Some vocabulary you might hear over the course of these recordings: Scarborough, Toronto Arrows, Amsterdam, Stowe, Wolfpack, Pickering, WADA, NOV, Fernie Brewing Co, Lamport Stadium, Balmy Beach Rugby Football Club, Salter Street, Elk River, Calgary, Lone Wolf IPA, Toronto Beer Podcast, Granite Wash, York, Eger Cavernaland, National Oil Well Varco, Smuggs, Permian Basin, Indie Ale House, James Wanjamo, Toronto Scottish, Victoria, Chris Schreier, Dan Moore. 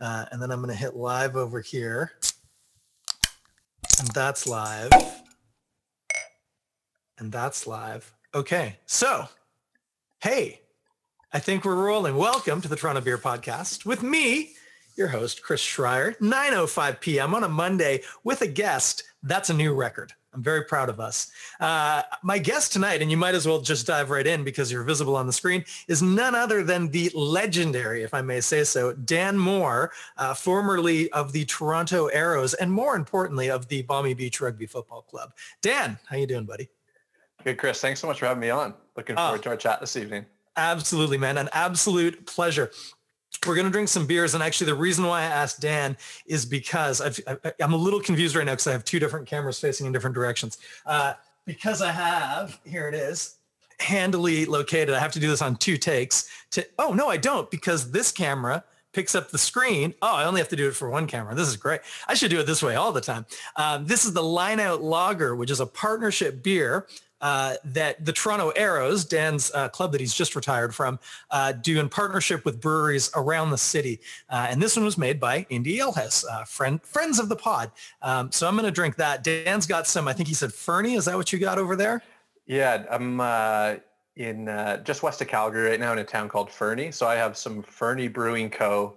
And then I'm going to hit live over here. And that's live. And that's live. Okay. So, hey, I think we're rolling. Welcome to the Toronto Beer Podcast with me, your host, Chris Schreier, 9:05 p.m. on a Monday with a guest. That's a new record. I'm very proud of us. My guest tonight, and you might as well just dive right in because you're visible on the screen, is none other than the legendary, if I may say so, Dan Moore, formerly of the Toronto Arrows, and more importantly, of the Balmy Beach Rugby Football Club. Dan, how you doing, buddy? Good, Chris. Thanks so much for having me on. Looking forward to our chat this evening. Absolutely, man. An absolute pleasure. We're going to drink some beers. And actually, the reason why I asked Dan is because I'm a little confused right now because I have two different cameras facing in different directions. Because I have, here it is, handily located. I have to do this on two takes. Oh, no, I don't, because this camera picks up the screen. Oh, I only have to do it for one camera. This is great. I should do it this way all the time. This is the Line Out Lager, which is a partnership beer that the Toronto Arrows, Dan's club that he's just retired from, do in partnership with breweries around the city. And this one was made by Indie Ale House, friends of the pod. So I'm going to drink that. Dan's got some, I think he said Fernie. Is that what you got over there? Yeah, I'm in just west of Calgary right now in a town called Fernie. So I have some Fernie Brewing Co,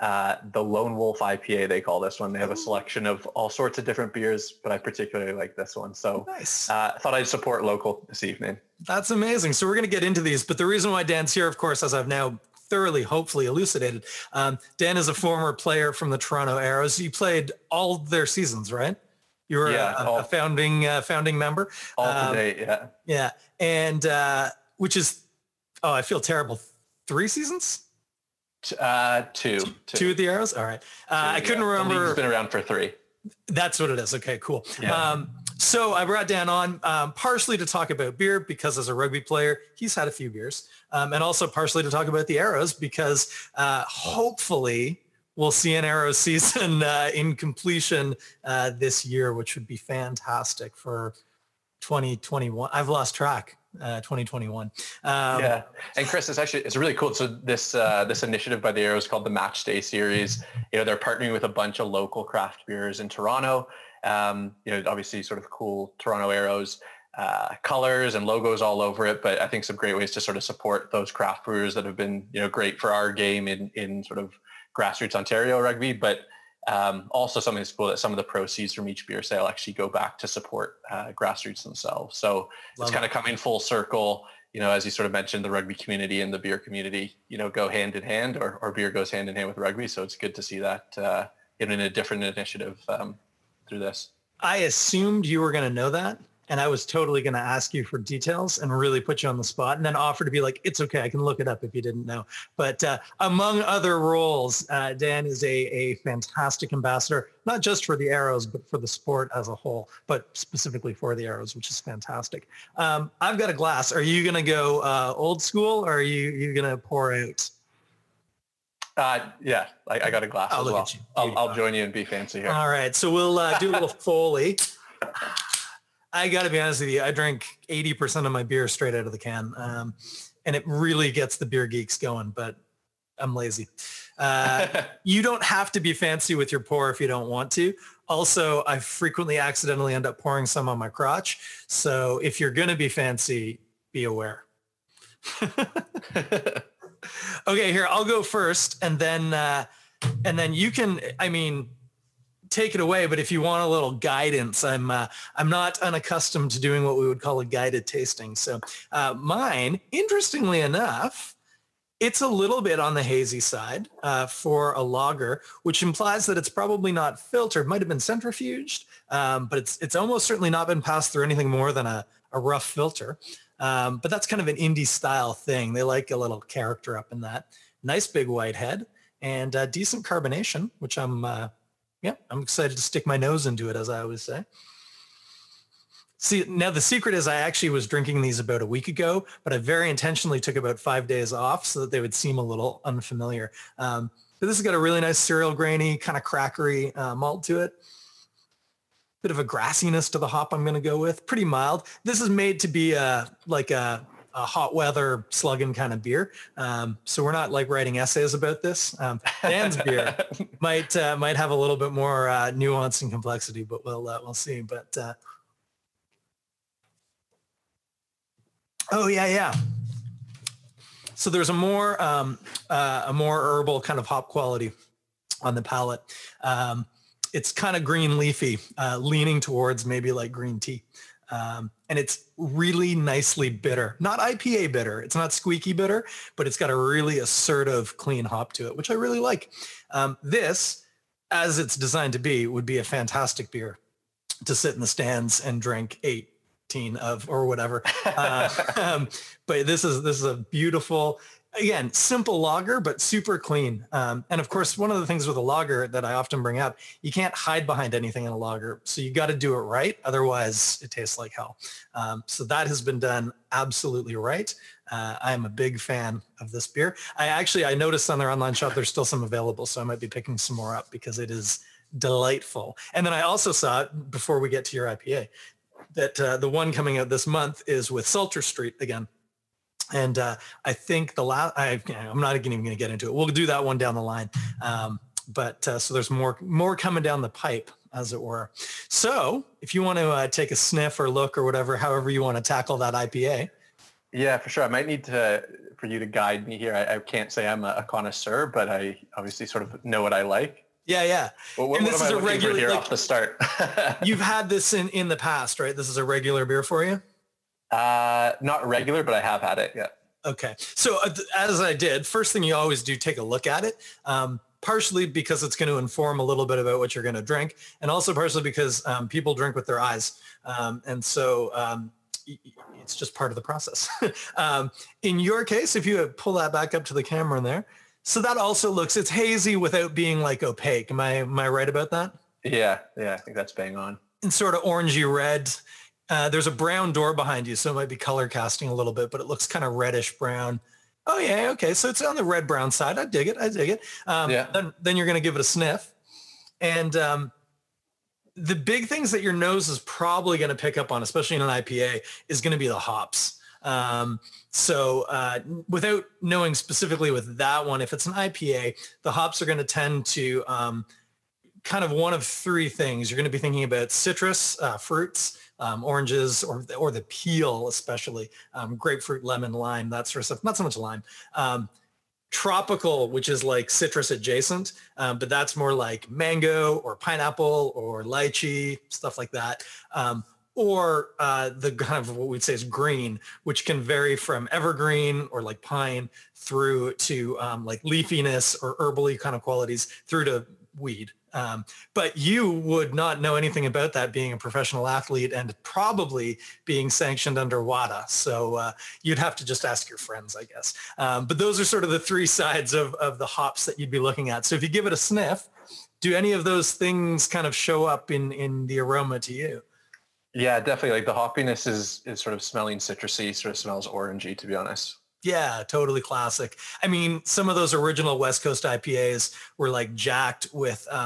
the Lone Wolf IPA, they call this one. They have a selection of all sorts of different beers, but I particularly like this one. So nice. I thought I'd support local this evening. That's amazing. So we're going to get into these, but the reason why Dan's here, of course, as I've now thoroughly, hopefully elucidated, Dan is a former player from the Toronto Arrows. You played all their seasons, right? You were a founding member. All today, yeah. Yeah. And which is, oh, I feel terrible. 3 seasons? Two of the Arrows. All right. I couldn't remember. It's been around for 3. That's what it is. Okay, cool. Yeah. So I brought Dan on partially to talk about beer because as a rugby player, he's had a few beers, and also partially to talk about the Arrows because hopefully we'll see an Arrows season in completion this year, which would be fantastic for 2021. I've lost track. 2021. Yeah. And Chris, it's really cool. So this initiative by the Arrows called the Match Day Series, you know, they're partnering with a bunch of local craft beers in Toronto. You know, obviously sort of cool Toronto Arrows colors and logos all over it, but I think some great ways to sort of support those craft brewers that have been, you know, great for our game in sort of grassroots Ontario rugby, but also something that's cool that some of the proceeds from each beer sale actually go back to support grassroots themselves. So it's kind of coming full circle, you know, as you sort of mentioned, the rugby community and the beer community, you know, go hand in hand or beer goes hand in hand with rugby. So it's good to see that in a different initiative through this. I assumed you were going to know that. And I was totally going to ask you for details and really put you on the spot and then offer to be like, it's okay, I can look it up if you didn't know. But among other roles, Dan is a fantastic ambassador, not just for the Arrows, but for the sport as a whole, but specifically for the Arrows, which is fantastic. I've got a glass. Are you going to go old school or are you going to pour out? Yeah, I got a glass as well. I'll join you and be fancy here. All right, so we'll do a little Foley. I got to be honest with you, I drink 80% of my beer straight out of the can, and it really gets the beer geeks going, but I'm lazy. You don't have to be fancy with your pour if you don't want to. Also, I frequently accidentally end up pouring some on my crotch, so if you're going to be fancy, be aware. Okay, here, I'll go first, and then you can, I mean, take it away, but if you want a little guidance, I'm not unaccustomed to doing what we would call a guided tasting. So mine, interestingly enough, it's a little bit on the hazy side for a lager, which implies that it's probably not filtered, might have been centrifuged, but it's almost certainly not been passed through anything more than a rough filter. But that's kind of an indie style thing. They like a little character up in that. Nice big white head and decent carbonation, which I'm excited to stick my nose into it, as I always say. See, now the secret is I actually was drinking these about a week ago, but I very intentionally took about 5 days off so that they would seem a little unfamiliar. But this has got a really nice cereal grainy, kind of crackery malt to it. Bit of a grassiness to the hop I'm going to go with. Pretty mild. This is made to be like a hot weather slugging kind of beer. So we're not like writing essays about this. Dan's beer might have a little bit more nuance and complexity, but we'll see. But oh yeah. So there's a more herbal kind of hop quality on the palate. It's kind of green leafy, leaning towards maybe like green tea. And it's really nicely bitter, not IPA bitter. It's not squeaky bitter, but it's got a really assertive, clean hop to it, which I really like. This, as it's designed to be, would be a fantastic beer to sit in the stands and drink 18 of or whatever. But this is a beautiful, again, simple lager, but super clean. And of course, one of the things with a lager that I often bring up, you can't hide behind anything in a lager. So you got to do it right. Otherwise, it tastes like hell. So that has been done absolutely right. I'm a big fan of this beer. I noticed on their online shop, there's still some available. So I might be picking some more up because it is delightful. And then I also saw, before we get to your IPA, that the one coming out this month is with Salter Street again. And I think I'm not even going to get into it. We'll do that one down the line. So there's more coming down the pipe, as it were. So if you want to take a sniff or look or whatever, however you want to tackle that IPA. Yeah, for sure. I might need for you to guide me here. I can't say I'm a connoisseur, but I obviously sort of know what I like. Yeah. Well, what am I looking for here off the start? You've had this in the past, right? This is a regular beer for you? Not regular, but I have had it. Yeah. Okay. So as I did, first thing you always do, take a look at it. Partially because it's going to inform a little bit about what you're going to drink, and also partially because people drink with their eyes. And so it's just part of the process. In your case, if you pull that back up to the camera in there, so that also it's hazy without being like opaque. Am I right about that? Yeah. I think that's bang on. And sort of orangey red. There's a brown door behind you, so it might be color casting a little bit, but it looks kind of reddish brown. Oh, yeah. Okay. So it's on the red brown side. I dig it. Then you're going to give it a sniff. And the big things that your nose is probably going to pick up on, especially in an IPA, is going to be the hops. So without knowing specifically with that one, if it's an IPA, the hops are going to tend to kind of one of three things. You're going to be thinking about citrus, fruits, oranges or the peel, especially grapefruit, lemon, lime, that sort of stuff. Not so much lime. Tropical, which is like citrus adjacent, but that's more like mango or pineapple or lychee, stuff like that. Or the kind of what we'd say is green, which can vary from evergreen or like pine through to like leafiness or herbally kind of qualities through to weed. But you would not know anything about that, being a professional athlete and probably being sanctioned under WADA. So you'd have to just ask your friends, I guess. But those are sort of the three sides of the hops that you'd be looking at. So if you give it a sniff, do any of those things kind of show up in the aroma to you? Yeah, definitely. Like the hoppiness is sort of smelling citrusy, sort of smells orangey, to be honest. Yeah, totally classic. I mean, some of those original West Coast IPAs were like jacked with, why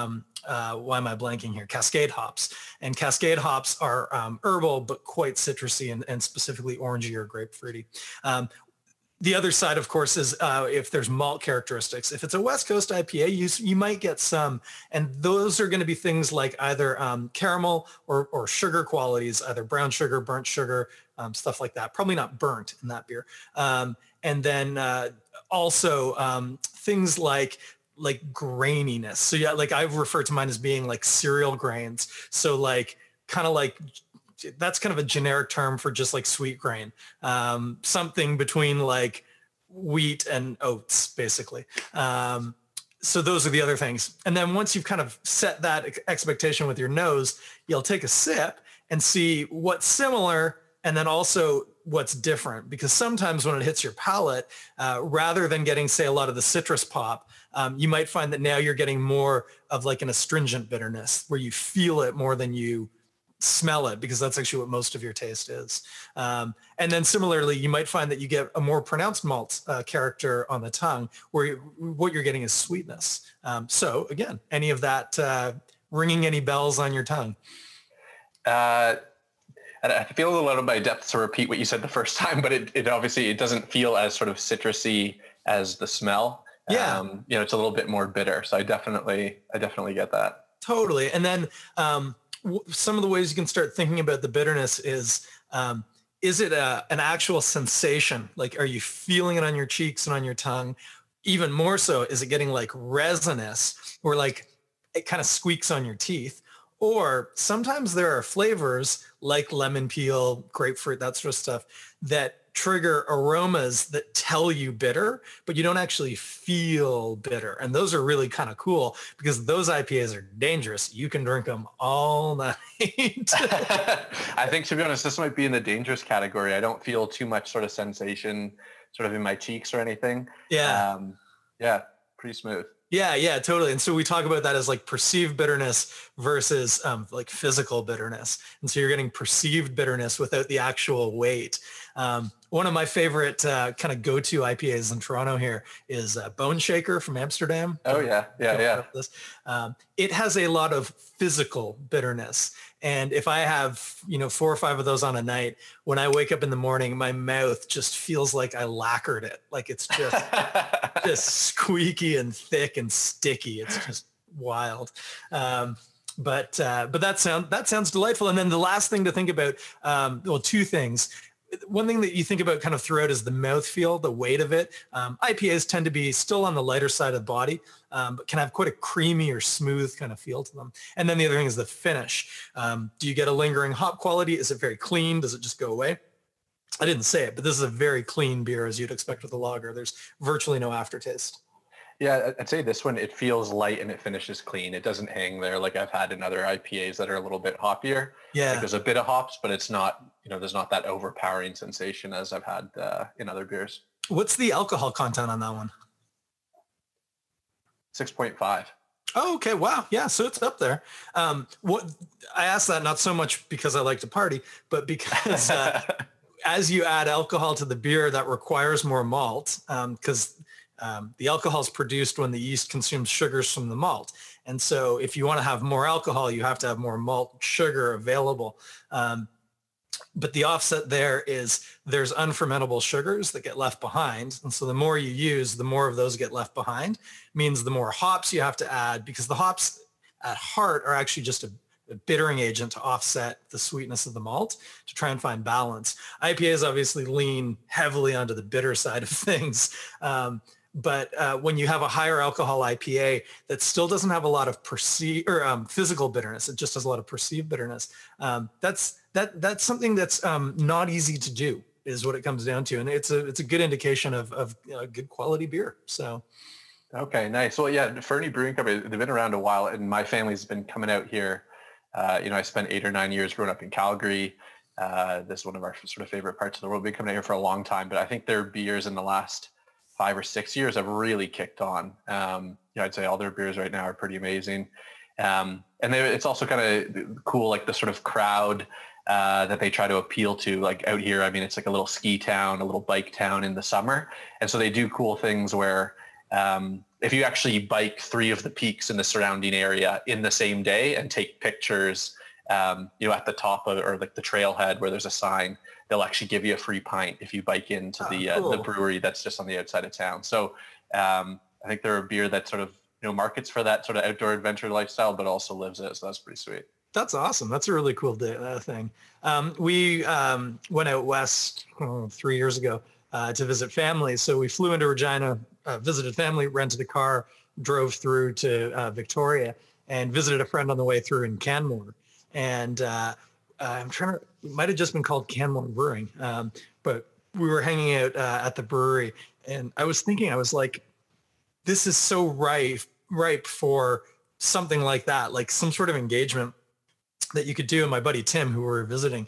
am I blanking here? Cascade hops. And Cascade hops are herbal, but quite citrusy and specifically orangey or grapefruity. The other side, of course, is if there's malt characteristics. If it's a West Coast IPA, you might get some. And those are going to be things like either caramel or sugar qualities, either brown sugar, burnt sugar, stuff like that. Probably not burnt in that beer. And then also things like graininess. So yeah, like I've referred to mine as being like cereal grains. So like kind of like that's kind of a generic term for just like sweet grain, something between like wheat and oats, basically. So those are the other things. And then once you've kind of set that expectation with your nose, you'll take a sip and see what's similar and then also what's different, because sometimes when it hits your palate, rather than getting, say, a lot of the citrus pop, you might find that now you're getting more of like an astringent bitterness where you feel it more than you smell it, because that's actually what most of your taste is. And then similarly, you might find that you get a more pronounced malt character on the tongue where what you're getting is sweetness. So again, any of that ringing any bells on your tongue? and I feel a little bit of depth to repeat what you said the first time, but it obviously, it doesn't feel as sort of citrusy as the smell. Yeah. It's a little bit more bitter. So I definitely get that. Totally. And then some of the ways you can start thinking about the bitterness is it an actual sensation? Like, are you feeling it on your cheeks and on your tongue? Even more so, is it getting like resinous or like it kind of squeaks on your teeth? Or sometimes there are flavors like lemon peel, grapefruit, that sort of stuff that trigger aromas that tell you bitter, but you don't actually feel bitter. And those are really kind of cool because those IPAs are dangerous. You can drink them all night. I think, to be honest, this might be in the dangerous category. I don't feel too much sort of sensation sort of in my cheeks or anything. Yeah. Yeah. Pretty smooth. Yeah, yeah, totally. And so we talk about that as like perceived bitterness versus like physical bitterness. And so you're getting perceived bitterness without the actual weight. One of my favorite kind of go-to IPAs in Toronto here is Bone Shaker from Amsterdam. Oh, yeah, yeah, yeah. It has a lot of physical bitterness. And if I have, 4 or 5 of those on a night, when I wake up in the morning, my mouth just feels like I lacquered it. Like it's just, just squeaky and thick and sticky. It's just wild. But that sounds delightful. And then the last thing to think about, well, 2 things. One thing that you think about kind of throughout is the mouthfeel, the weight of it. IPAs tend to be still on the lighter side of the body, but can have quite a creamy or smooth kind of feel to them. And then the other thing is the finish. Do you get a lingering hop quality? Is it very clean? Does it just go away? I didn't say it, but this is a very clean beer, as you'd expect with a lager. There's virtually no aftertaste. Yeah, I'd say this one, it feels light and it finishes clean. It doesn't hang there like I've had in other IPAs that are a little bit hoppier. Yeah. Like there's a bit of hops, but it's not, there's not that overpowering sensation as I've had in other beers. What's the alcohol content on that one? 6.5. Oh, okay. Wow. Yeah. So it's up there. What I asked that not so much because I like to party, but because as you add alcohol to the beer, that requires more malt because the alcohol is produced when the yeast consumes sugars from the malt. And so if you want to have more alcohol, you have to have more malt sugar available. But the offset there is there's unfermentable sugars that get left behind. And so the more you use, the more of those get left behind. It means the more hops you have to add, because the hops at heart are actually just a bittering agent to offset the sweetness of the malt to try and find balance. IPAs obviously lean heavily onto the bitter side of things. But when you have a higher alcohol IPA that still doesn't have a lot of perceived or physical bitterness, it just has a lot of perceived bitterness. That's something that's not easy to do, is what it comes down to, and it's a good indication of good quality beer. So, okay, nice. Well, yeah, Fernie Brewing Company, they've been around a while, and my family's been coming out here. I spent 8 or 9 years growing up in Calgary. This is one of our sort of favorite parts of the world. We've been coming out here for a long time, but I think their beers in the last 5 or 6 years have really kicked on. I'd say all their beers right now are pretty amazing. It's also kind of cool, like the sort of crowd that they try to appeal to, like out here. I mean, it's like a little ski town, a little bike town in the summer. And so they do cool things where if you actually bike 3 of the peaks in the surrounding area in the same day and take pictures, at the top of, or like the trailhead where there's a sign, they'll actually give you a free pint if you bike into the brewery that's just on the outside of town. So I think they're a beer that sort of markets for that sort of outdoor adventure lifestyle, but also lives it. So that's pretty sweet. That's awesome. That's a really cool thing. We went out west 3 years ago to visit family. So we flew into Regina, visited family, rented a car, drove through to Victoria, and visited a friend on the way through in Canmore. And it might have just been called Canmore Brewing, but we were hanging out at the brewery, and I was like, this is so ripe for something like that, like some sort of engagement that you could do. And my buddy Tim, who we were visiting,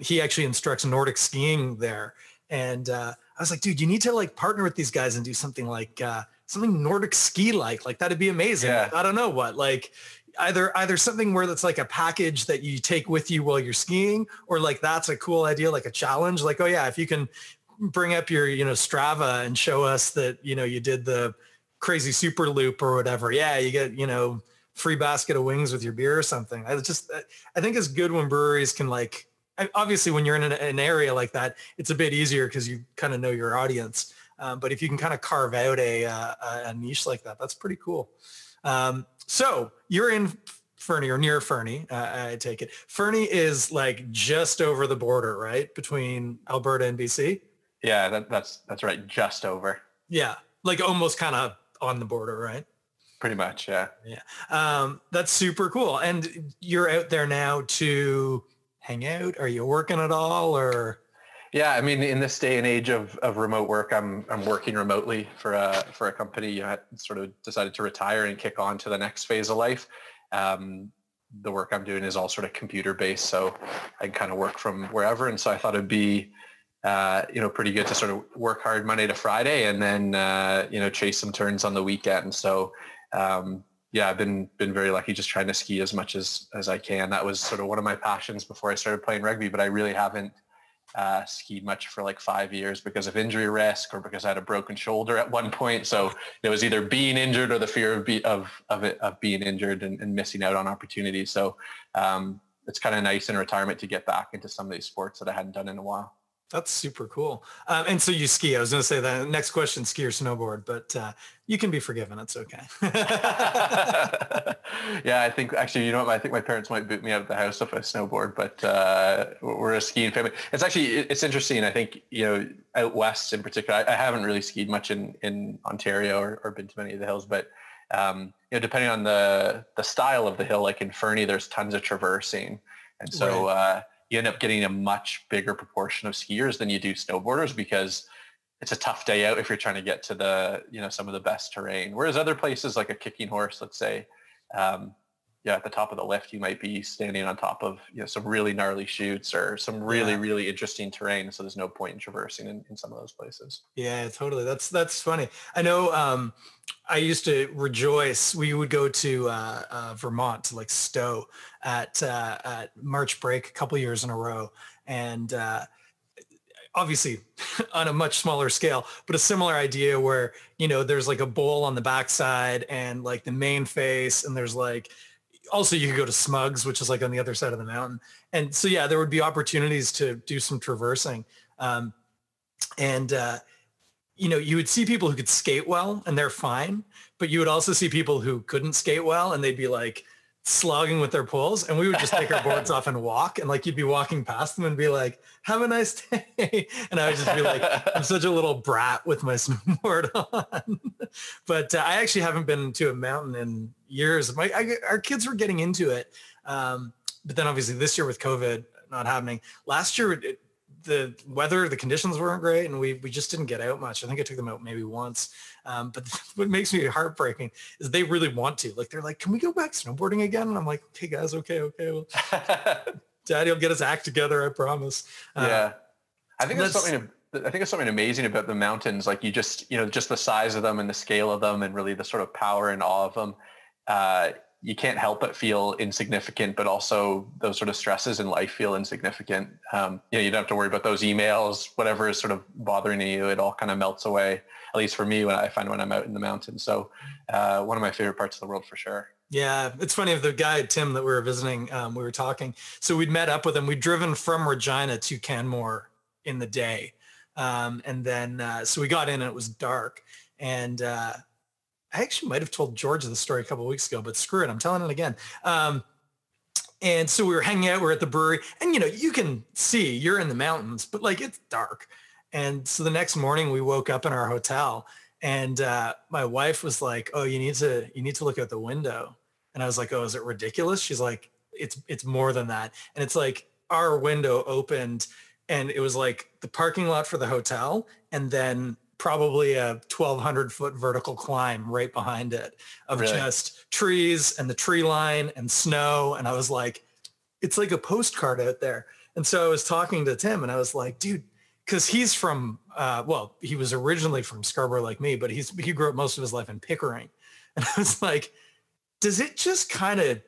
he actually instructs Nordic skiing there. And I was like, dude, you need to like partner with these guys and do something like something Nordic ski like that'd be amazing. Yeah. I don't know what, like either something where that's like a package that you take with you while you're skiing, or like that's a cool idea, like a challenge, like, oh yeah, if you can bring up your Strava and show us that you did the crazy super loop or whatever, yeah, you get free basket of wings with your beer or something. I think it's good when breweries can like obviously when you're in an area like that, it's a bit easier because you kind of know your audience. But if you can kind of carve out a niche like that, that's pretty cool. So you're in Fernie or near Fernie, I take it. Fernie is like just over the border, right? Between Alberta and BC. Yeah, that's right. Just over. Yeah. Like almost kind of on the border, right? Pretty much. Yeah. Yeah. That's super cool. And you're out there now to hang out. Are you working at all or? Yeah, I mean, in this day and age of remote work, I'm working remotely for a company. You had sort of decided to retire and kick on to the next phase of life. The work I'm doing is all sort of computer based, so I can kind of work from wherever. And so I thought it'd be, pretty good to sort of work hard Monday to Friday and then chase some turns on the weekend. So I've been very lucky, just trying to ski as much as I can. That was sort of one of my passions before I started playing rugby, but I really haven't skied much for like 5 years because of injury risk or because I had a broken shoulder at one point. So it was either being injured or the fear of being injured and missing out on opportunities. So it's kind of nice in retirement to get back into some of these sports that I hadn't done in a while. That's super cool. And so you ski. I was going to say that next question, ski or snowboard, but you can be forgiven. It's okay. Yeah, I think actually, I think my parents might boot me out of the house if I snowboard, but we're a skiing family. It's interesting. I think, out west in particular, I haven't really skied much in Ontario or been to many of the hills, but depending on the style of the hill, like in Fernie, there's tons of traversing. And so, right. You end up getting a much bigger proportion of skiers than you do snowboarders because it's a tough day out if you're trying to get to the, some of the best terrain. Whereas other places like a Kicking Horse, let's say, at the top of the lift, you might be standing on top of, some really gnarly chutes or some really, really interesting terrain. So there's no point in traversing in some of those places. Yeah, totally. That's funny. I know I used to rejoice. We would go to Vermont, to like Stowe at March break a couple years in a row. And obviously on a much smaller scale, but a similar idea where, there's like a bowl on the backside and like the main face, and there's like, also you could go to Smuggs, which is like on the other side of the mountain. And so, yeah, there would be opportunities to do some traversing. You would see people who could skate well and they're fine, but you would also see people who couldn't skate well and they'd be like slogging with their poles, and we would just take our boards off and walk, and like you'd be walking past them and be like, have a nice day. And I would just be like, I'm such a little brat with my snowboard on. But I actually haven't been to a mountain in years. Our kids were getting into it. But then obviously this year with COVID not happening, last year the weather, the conditions weren't great, and we just didn't get out much. I think I took them out maybe once. But what makes me heartbreaking is they really want to. Like, they're like, can we go back snowboarding again? And I'm like, okay, guys, okay. Well, Daddy will get his act together, I promise. Yeah. I think there's something amazing about the mountains. Like, you just, just the size of them and the scale of them and really the sort of power and awe of them. You can't help but feel insignificant, but also those sort of stresses in life feel insignificant. You don't have to worry about those emails, whatever is sort of bothering you, it all kind of melts away, at least for me, when I'm out in the mountains. So one of my favorite parts of the world for sure. Yeah. It's funny, the guy, Tim, that we were visiting, we were talking. So we'd met up with him. We'd driven from Regina to Canmore in the day. And then, so we got in and it was dark, and I actually might have told George the story a couple of weeks ago, but screw it, I'm telling it again. And so we were hanging out, we're at the brewery, and you can see you're in the mountains, but like it's dark. And so the next morning we woke up in our hotel, and my wife was like, "Oh, you need to look out the window." And I was like, "Oh, is it ridiculous?" She's like, "It's more than that." And it's like our window opened, and it was like the parking lot for the hotel, and then probably a 1,200-foot vertical climb right behind it of just trees and the tree line and snow. And I was like, it's like a postcard out there. And so I was talking to Tim, and I was like, dude, because he's from, he was originally from Scarborough like me, but he grew up most of his life in Pickering. And I was like, does it just kind of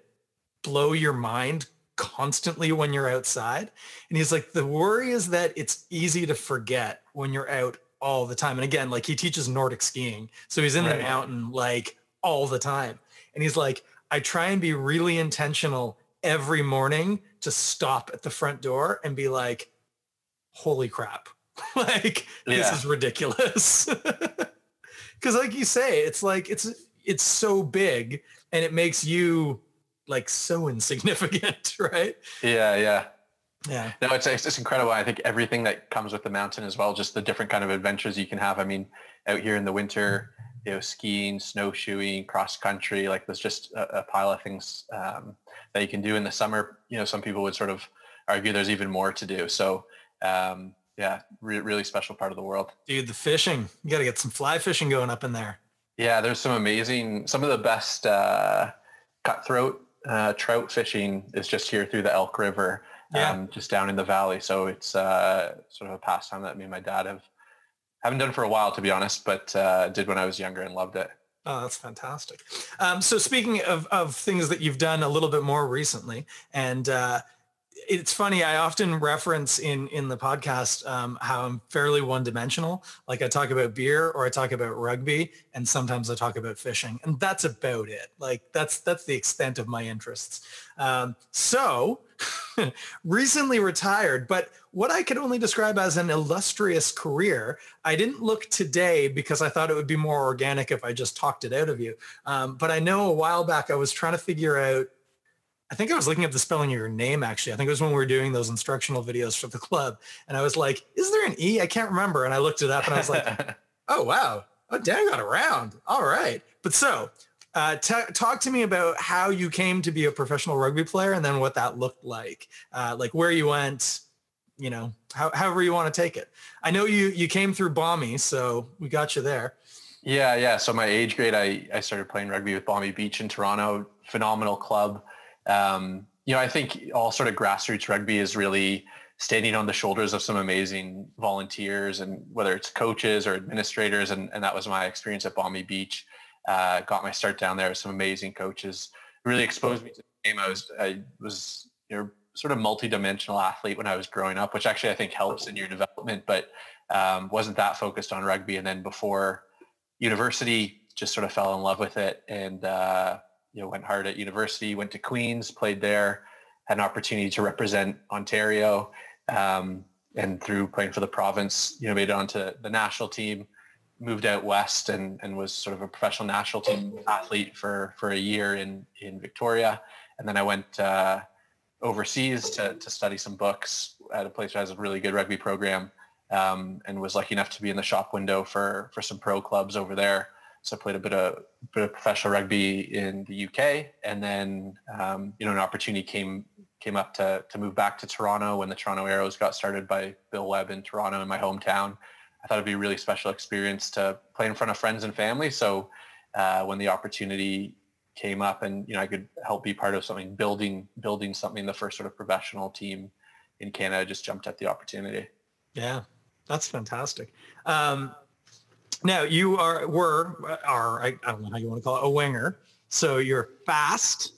blow your mind constantly when you're outside? And he's like, the worry is that it's easy to forget when you're out all the time. And again, like, he teaches Nordic skiing, so he's in the mountain like all the time. And he's like, I try and be really intentional every morning to stop at the front door and be like, holy crap, like this is ridiculous. Because like you say, it's like it's so big and it makes you like so insignificant, right? Yeah. No, it's incredible. I think everything that comes with the mountain as well, just the different kind of adventures you can have. I mean, out here in the winter, you know, skiing, snowshoeing, cross country, like there's just a pile of things that you can do in the summer. You know, some people would sort of argue there's even more to do. So really special part of the world. Dude, the fishing, you got to get some fly fishing going up in there. Yeah, there's some of the best cutthroat trout fishing is just here through the Elk River. Yeah. Just down in the valley. So it's sort of a pastime that me and my dad haven't done for a while, to be honest, but did when I was younger and loved it. Oh, that's fantastic. So speaking of things that you've done a little bit more recently, and it's funny, I often reference in the podcast how I'm fairly one-dimensional. Like I talk about beer or I talk about rugby, and sometimes I talk about fishing, and that's about it. Like that's the extent of my interests. Recently retired, but what I could only describe as an illustrious career. I didn't look today because I thought it would be more organic if I just talked it out of you. But I know a while back I was trying to figure out, I think I was looking up the spelling of your name, actually. I think it was when we were doing those instructional videos for the club. And I was like, is there an E? I can't remember. And I looked it up and I was like, oh, wow. Oh, Dan got around. All right. But so talk to me about how you came to be a professional rugby player and then what that looked like where you went, you know, however you want to take it. I know you came through Balmy, so we got you there. Yeah. So my age grade, I started playing rugby with Balmy Beach in Toronto. Phenomenal club. You know, I think all sort of grassroots rugby is really standing on the shoulders of some amazing volunteers, and whether it's coaches or administrators. And that was my experience at Balmy Beach. Got my start down there with some amazing coaches, really exposed me to the game. I was, you know, sort of multi-dimensional athlete when I was growing up, which actually I think helps in your development, but wasn't that focused on rugby. And then before university, just sort of fell in love with it and, you know, went hard at university, went to Queens, played there, had an opportunity to represent Ontario, and through playing for the province, you know, made it onto the national team. Moved out west and was sort of a professional national team athlete for a year in Victoria. And then I went overseas to study some books at a place that has a really good rugby program, and was lucky enough to be in the shop window for some pro clubs over there. So I played a bit of professional rugby in the UK. And then, you know, an opportunity came up to move back to Toronto when the Toronto Arrows got started by Bill Webb in Toronto, in my hometown. I thought it'd be a really special experience to play in front of friends and family. So when the opportunity came up and, you know, I could help be part of something, building something, the first sort of professional team in Canada, just jumped at the opportunity. Yeah, that's fantastic. Now you are, I don't know how you want to call it, a winger. So you're fast.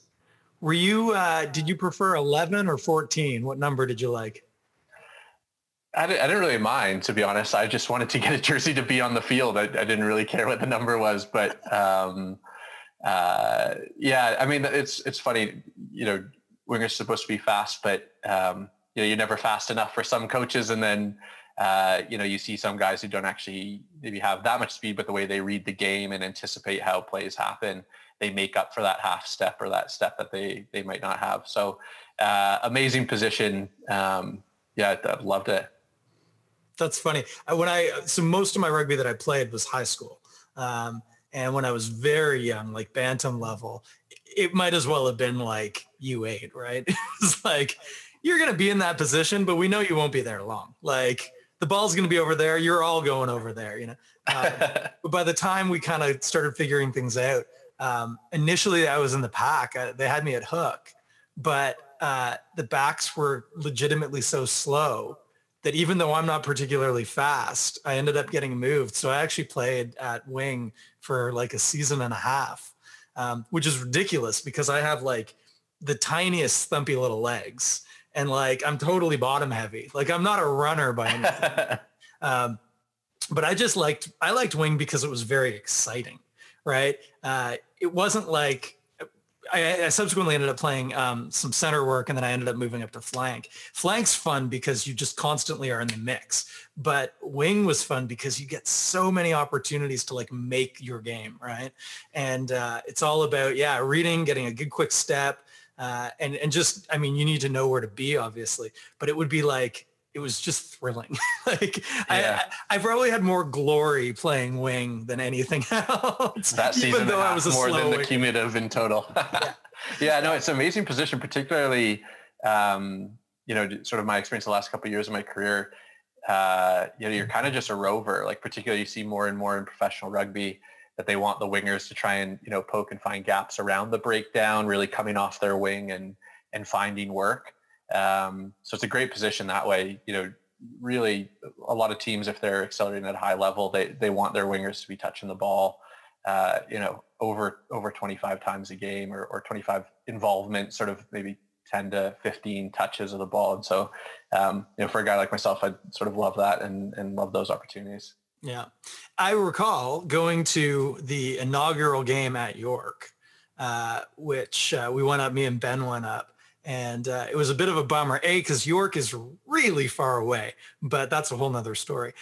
Were you, did you prefer 11 or 14? What number did you like? I didn't really mind, to be honest. I just wanted to get a jersey to be on the field. I didn't really care what the number was, but yeah, I mean, it's funny, you know, wingers supposed to be fast, but you know, you're never fast enough for some coaches. And then, you know, you see some guys who don't actually maybe have that much speed, but the way they read the game and anticipate how plays happen, they make up for that half step or that step that they might not have. So amazing position. Yeah, I loved it. That's funny. So most of my rugby that I played was high school. And when I was very young, like bantam level, it might as well have been like U8, right? It's like, you're going to be in that position, but we know you won't be there long. Like the ball's going to be over there. You're all going over there, you know? But by the time we kind of started figuring things out, initially I was in the pack. They had me at hook, but the backs were legitimately so slow that even though I'm not particularly fast, I ended up getting moved. So I actually played at wing for like a season and a half, which is ridiculous because I have like the tiniest thumpy little legs and like I'm totally bottom heavy. Like I'm not a runner by anything. But I liked wing because it was very exciting, right? It wasn't like I subsequently ended up playing some center work, and then I ended up moving up to flank. Flank's fun because you just constantly are in the mix, but wing was fun because you get so many opportunities to like make your game, right? And it's all about, yeah, reading, getting a good quick step, and just, I mean, you need to know where to be, obviously, but it would be like, it was just thrilling. I probably had more glory playing wing than anything else. That season, even though I was a more slow than the cumulative in total. Yeah, no, it's an amazing position, particularly, you know, sort of my experience the last couple of years of my career. You know, you're kind of just a rover. Like, particularly, you see more and more in professional rugby that they want the wingers to try and, you know, poke and find gaps around the breakdown, really coming off their wing and finding work. So it's a great position that way. You know, really a lot of teams, if they're accelerating at a high level, they want their wingers to be touching the ball, you know, over 25 times a game or 25 involvement, sort of maybe 10 to 15 touches of the ball. And so, you know, for a guy like myself, I sort of love that and love those opportunities. Yeah. I recall going to the inaugural game at York, which we went up, me and Ben went up. And it was a bit of a bummer, because York is really far away, but that's a whole nother story.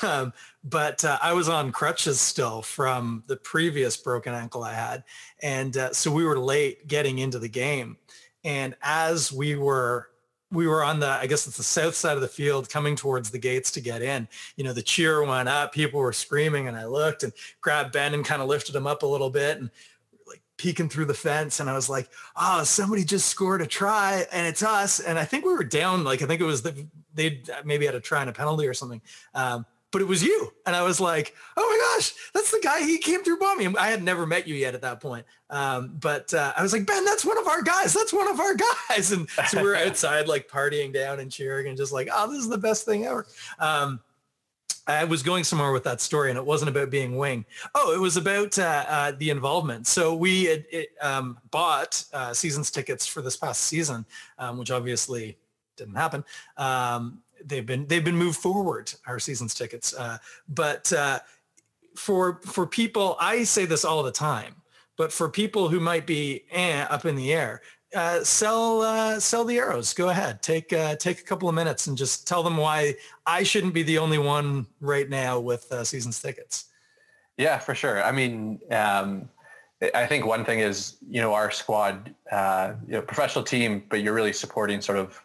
But I was on crutches still from the previous broken ankle I had. And so we were late getting into the game. And as we were on the, I guess it's the south side of the field, coming towards the gates to get in, you know, the cheer went up, people were screaming, and I looked and grabbed Ben and kind of lifted him up a little bit and peeking through the fence, and I was like, oh, somebody just scored a try and it's us. And I think we were down, like, I think it was they maybe had a try and a penalty or something, but it was you. And I was like, oh my gosh, that's the guy, he came through Balmy. I had never met you yet at that point, but I was like, Ben, that's one of our guys. And so we were outside like partying down and cheering and just like, oh, this is the best thing ever. I was going somewhere with that story, and it wasn't about being wing. Oh, it was about the involvement. So we had, bought season's tickets for this past season, which obviously didn't happen. They've been moved forward, our season's tickets. But for people, I say this all the time, but for people who might be up in the air, sell the Arrows. Go ahead, take a couple of minutes and just tell them why I shouldn't be the only one right now with season's tickets. Yeah, for sure. I mean, I think one thing is, you know, our squad, you know, professional team, but you're really supporting sort of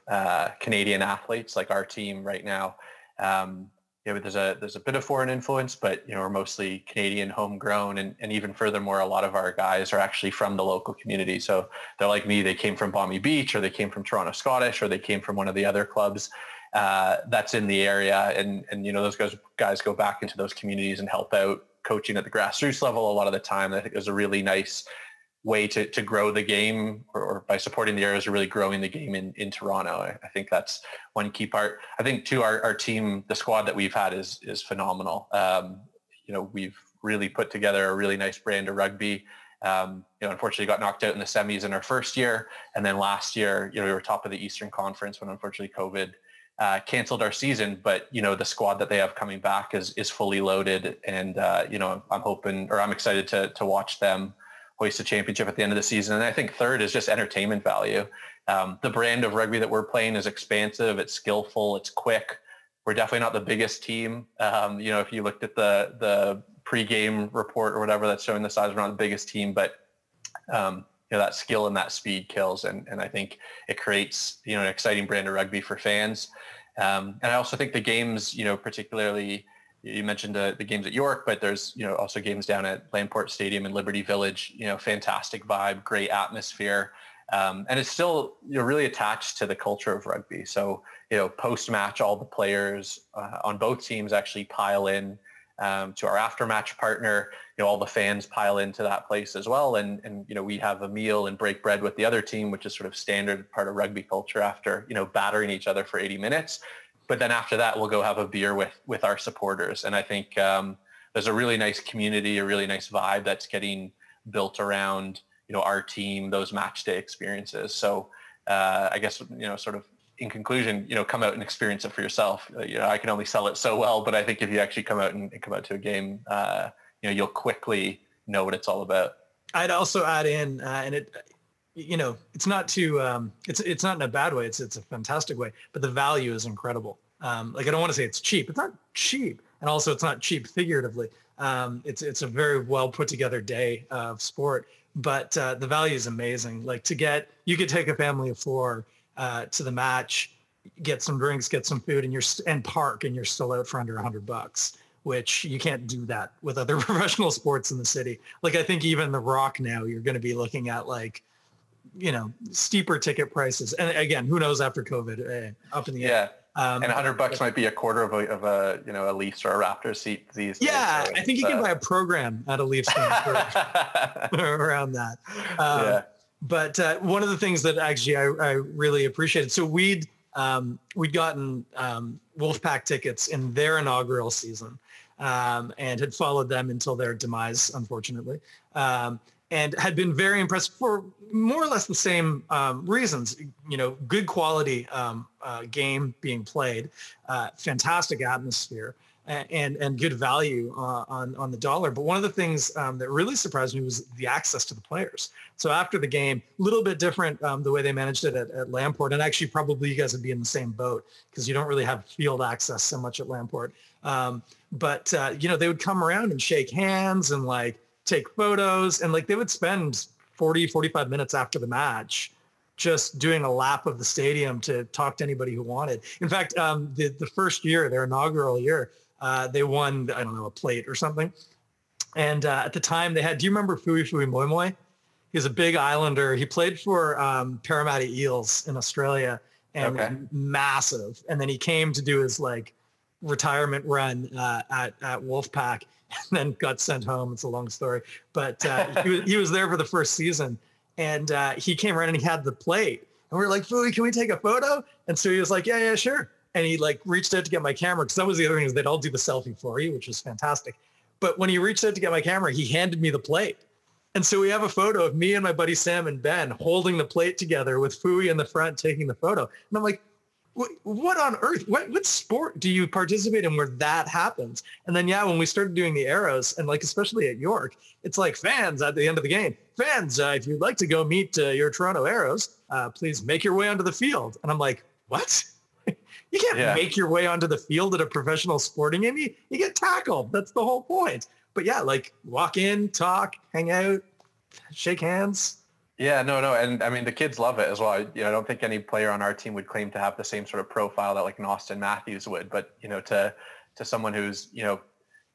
Canadian athletes, like our team right now. Yeah, but there's a bit of foreign influence, but, you know, we're mostly Canadian, homegrown, and even furthermore, a lot of our guys are actually from the local community. So they're like me, they came from Balmy Beach, or they came from Toronto Scottish, or they came from one of the other clubs that's in the area. And you know, those guys go back into those communities and help out coaching at the grassroots level a lot of the time. I think there's a really nice way to grow the game, or by supporting the Arrows, really growing the game in Toronto. I think that's one key part. I think too, our team, the squad that we've had is phenomenal. You know, we've really put together a really nice brand of rugby. You know, unfortunately got knocked out in the semis in our first year. And then last year, you know, we were top of the Eastern Conference when unfortunately COVID canceled our season. But, you know, the squad that they have coming back is fully loaded. And, you know, I'm hoping, or I'm excited to watch them hoist a championship at the end of the season. And I think third is just entertainment value. The brand of rugby that we're playing is expansive, it's skillful, it's quick. We're definitely not the biggest team. You know, if you looked at the pre-game report or whatever that's showing the size, we're not the biggest team, but you know, that skill and that speed kills. And I think it creates, you know, an exciting brand of rugby for fans. And I also think the games, you know, particularly, you mentioned the games at York, but there's, you know, also games down at Lamport Stadium and Liberty Village, you know, fantastic vibe, great atmosphere. And it's still, you know, really attached to the culture of rugby. So, you know, post-match, all the players on both teams actually pile in to our after-match partner. You know, all the fans pile into that place as well. And, you know, we have a meal and break bread with the other team, which is sort of standard part of rugby culture after, you know, battering each other for 80 minutes. But then after that, we'll go have a beer with our supporters. And I think there's a really nice community, a really nice vibe that's getting built around, you know, our team, those match day experiences. So I guess, you know, sort of in conclusion, you know, come out and experience it for yourself. You know, I can only sell it so well, but I think if you actually come out and come out to a game, you know, you'll quickly know what it's all about. I'd also add in, and it you know, it's not too, it's not in a bad way. It's a fantastic way, but the value is incredible. Like, I don't want to say it's cheap. It's not cheap. And also it's not cheap figuratively. It's a very well put together day of sport, but the value is amazing. Like, to get, you could take a family of four to the match, get some drinks, get some food, and park, and you're still out for under $100, which you can't do that with other professional sports in the city. Like, I think even The Rock now, you're going to be looking at, like, you know, steeper ticket prices. And again, who knows after COVID, up in the air. And $100 might be a quarter of a you know, a Leafs or a Raptors seat these days. Yeah, I think you can buy a program at a Leafs game around that. But one of the things that actually I really appreciated, so we'd gotten Wolfpack tickets in their inaugural season, and had followed them until their demise, unfortunately, and had been very impressed for more or less the same reasons. You know, good quality game being played, fantastic atmosphere, and good value on the dollar. But one of the things that really surprised me was the access to the players. So after the game, a little bit different the way they managed it at Lamport. And actually, probably you guys would be in the same boat because you don't really have field access so much at Lamport. But, you know, they would come around and shake hands and, like, take photos. And, like, they would spend 40, 45 minutes after the match just doing a lap of the stadium to talk to anybody who wanted. In fact, the first year, their inaugural year, they won, I don't know, a plate or something. And at the time they had, do you remember Fui Fui Moimoi? He's a big Islander. He played for Parramatta Eels in Australia and was massive. And then he came to do his, like, retirement run at Wolfpack and then got sent home. It's a long story. But he was there for the first season. And he came around and he had the plate. And we were like, Fui, can we take a photo? And so he was like, yeah, sure. And he, like, reached out to get my camera, because that was the other thing, is they'd all do the selfie for you, which was fantastic. But when he reached out to get my camera, he handed me the plate. And so we have a photo of me and my buddy Sam and Ben holding the plate together with Fui in the front taking the photo. And I'm like, what on earth? What sport do you participate in where that happens? And then, when we started doing the Arrows, and, like, especially at York, it's like, fans at the end of the game, fans, if you'd like to go meet your Toronto Arrows, please make your way onto the field. And I'm like, what? You can't make your way onto the field at a professional sporting game. You get tackled. That's the whole point. But walk in, talk, hang out, shake hands. Yeah, no. And I mean, the kids love it as well. I don't think any player on our team would claim to have the same sort of profile that, like, an Austin Matthews would. But, you know, to someone who's, you know,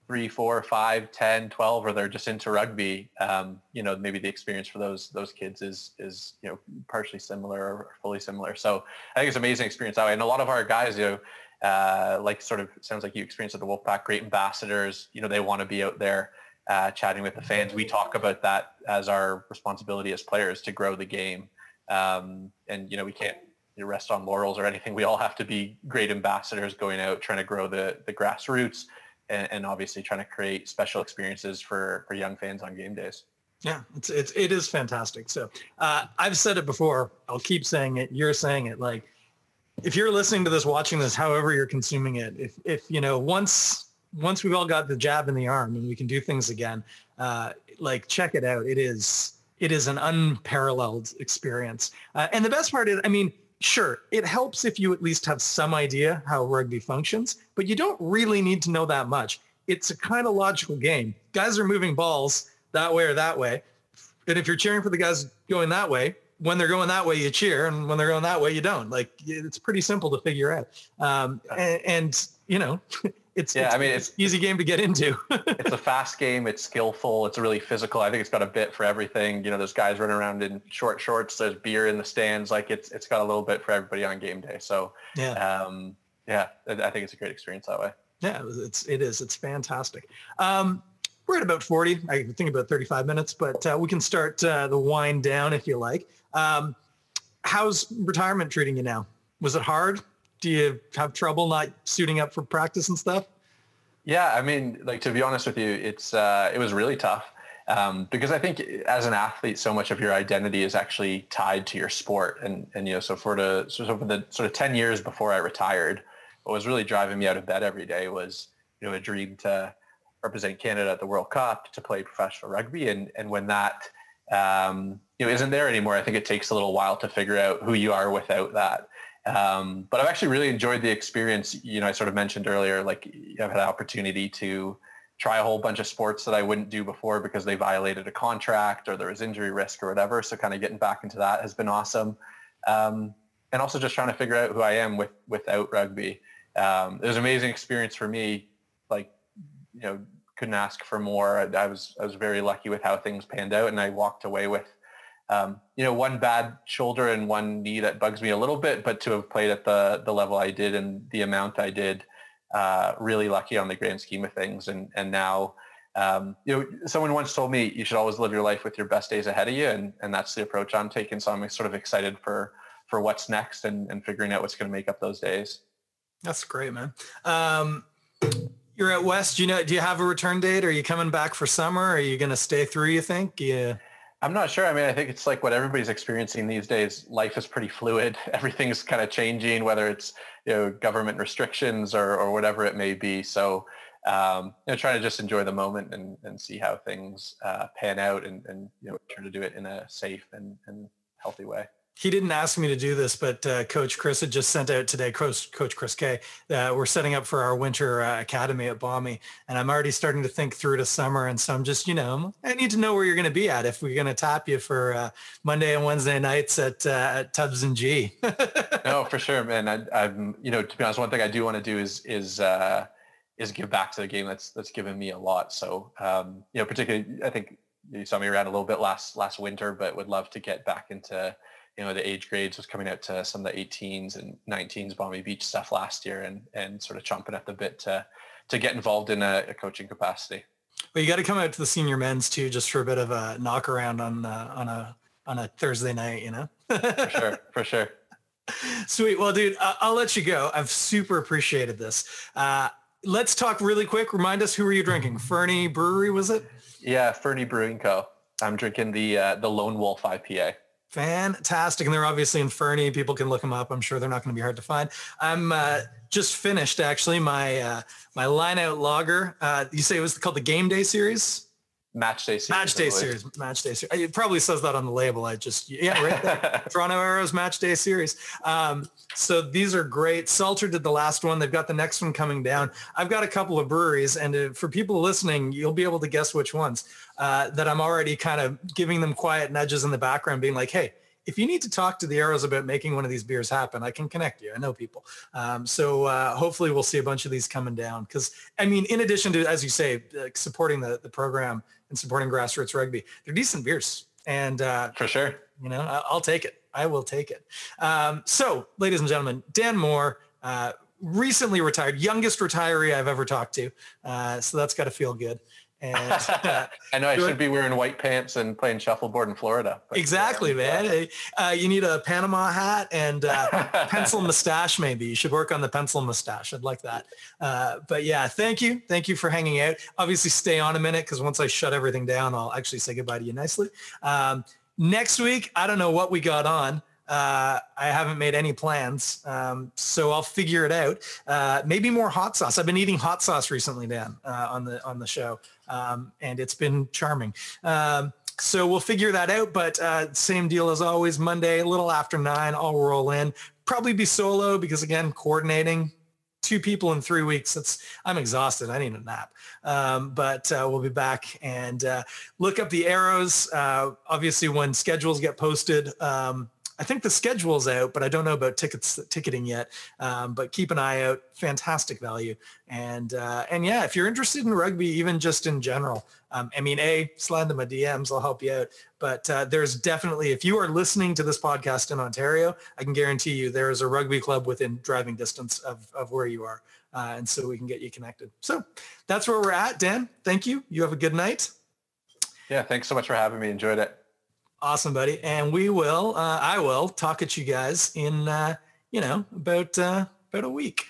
3, 4, 5, 10, 12, or they're just into rugby, you know, maybe the experience for those kids is, you know, partially similar or fully similar. So I think it's an amazing experience that way. And a lot of our guys, you know, like, sort of sounds like you experienced at the Wolfpack, great ambassadors. You know, they want to be out there chatting with the fans. We talk about that as our responsibility as players to grow the game. And, you know, we can't rest on laurels or anything. We all have to be great ambassadors going out, trying to grow the grassroots, and obviously trying to create special experiences for young fans on game days. Yeah, it is fantastic. So I've said it before, I'll keep saying it, you're saying it. Like, if you're listening to this, watching this, however you're consuming it, if you know, once we've all got the jab in the arm and we can do things again, check it out. It is an unparalleled experience. And the best part is, I mean, sure, it helps if you at least have some idea how rugby functions, but you don't really need to know that much. It's a kind of logical game. Guys are moving balls that way or that way. And if you're cheering for the guys going that way, when they're going that way, you cheer. And when they're going that way, you don't. Like, it's pretty simple to figure out. And you know, it's easy game to get into. It's a fast game. It's skillful. It's really physical. I think it's got a bit for everything. You know, there's guys running around in short shorts. There's beer in the stands. Like, it's got a little bit for everybody on game day. So I think it's a great experience that way. Yeah, it is. It's fantastic. We're at about 40. I think about 35 minutes, but we can start the wind down if you like. How's retirement treating you now? Was it hard? Do you have trouble not suiting up for practice and stuff? Yeah, I mean, like, to be honest with you, it was really tough because I think as an athlete, so much of your identity is actually tied to your sport. And you know, so for the sort of 10 years before I retired, what was really driving me out of bed every day was, you know, a dream to represent Canada at the World Cup, to play professional rugby. And when that isn't there anymore. I think it takes a little while to figure out who you are without that. But I've actually really enjoyed the experience. You know, I sort of mentioned earlier, like I've had an opportunity to try a whole bunch of sports that I wouldn't do before because they violated a contract or there was injury risk or whatever. So kind of getting back into that has been awesome. And also just trying to figure out who I am without rugby. It was an amazing experience for me. Like, you know, couldn't ask for more. I was very lucky with how things panned out, and I walked away with, one bad shoulder and one knee that bugs me a little bit, but to have played at the level I did and the amount I did, really lucky on the grand scheme of things. And now, someone once told me you should always live your life with your best days ahead of you. And that's the approach I'm taking. So I'm sort of excited for what's next and figuring out what's going to make up those days. That's great, man. You're at West, do you have a return date? Are you coming back for summer? Are you going to stay through, you think? Yeah. I'm not sure. I mean, I think it's like what everybody's experiencing these days. Life is pretty fluid. Everything's kind of changing, whether it's, government restrictions or whatever it may be. So, trying to just enjoy the moment and see how things pan out and try to do it in a safe and healthy way. He didn't ask me to do this, but Coach Chris had just sent out today, Coach Chris K, we're setting up for our winter academy at Balmy, and I'm already starting to think through to summer. And so I'm just, I need to know where you're going to be at if we're going to tap you for Monday and Wednesday nights at Tubbs and G. No, for sure, man. I'm, to be honest, one thing I do want to do is give back to the game. That's given me a lot. So, particularly, I think you saw me around a little bit last winter, but would love to get back into the age grades. Was coming out to some of the 18s and 19s Balmy Beach stuff last year and sort of chomping at the bit to get involved in a coaching capacity. Well, you got to come out to the senior men's too, just for a bit of a knock around on a Thursday night, For sure. Sweet. Well, dude, I'll let you go. I've super appreciated this. Let's talk really quick. Remind us, who are you drinking? Fernie Brewery, was it? Yeah. Fernie Brewing Co. I'm drinking the Lone Wolf IPA. Fantastic. And they're obviously in Fernie. People can look them up. I'm sure they're not going to be hard to find. I'm just finished, actually, my Line Out Lager. You say it was called the Game Day Series? Match Day Series. It probably says that on the label. Right there. Toronto Arrows Match Day Series. So these are great. Salter did the last one. They've got the next one coming down. I've got a couple of breweries, and for people listening, you'll be able to guess which ones that I'm already kind of giving them quiet nudges in the background, being like, hey, if you need to talk to the Arrows about making one of these beers happen, I can connect you. I know people. So hopefully we'll see a bunch of these coming down. Because, I mean, in addition to, as you say, supporting the program and supporting grassroots rugby, they're decent beers. And for sure, I'll take it. I will take it. So, ladies and gentlemen, Dan Moore, recently retired, youngest retiree I've ever talked to. So that's got to feel good. And I know I should be wearing white pants and playing shuffleboard in Florida. Exactly, man. You need a Panama hat and pencil mustache. Maybe you should work on the pencil mustache. I'd like that. But yeah, thank you for hanging out. Obviously, stay on a minute, because once I shut everything down, I'll actually say goodbye to you nicely. Next week, I don't know what we got on. I haven't made any plans, so I'll figure it out. Maybe more hot sauce. I've been eating hot sauce recently, Dan, on the show, and it's been charming. So we'll figure that out, but same deal as always, Monday, a little after 9, I'll roll in. Probably be solo because, again, coordinating 2 people in 3 weeks. I'm exhausted. I need a nap. But we'll be back, and look up the Arrows. Obviously, when schedules get posted, I think the schedule's out, but I don't know about ticketing yet. But keep an eye out. Fantastic value. And yeah, if you're interested in rugby, even just in general, slide into my DMs. I'll help you out. But there's definitely, if you are listening to this podcast in Ontario, I can guarantee you there is a rugby club within driving distance of where you are. And so we can get you connected. So that's where we're at. Dan, thank you. You have a good night. Yeah, thanks so much for having me. Enjoyed it. Awesome, buddy. And I will talk at you guys in, about a week.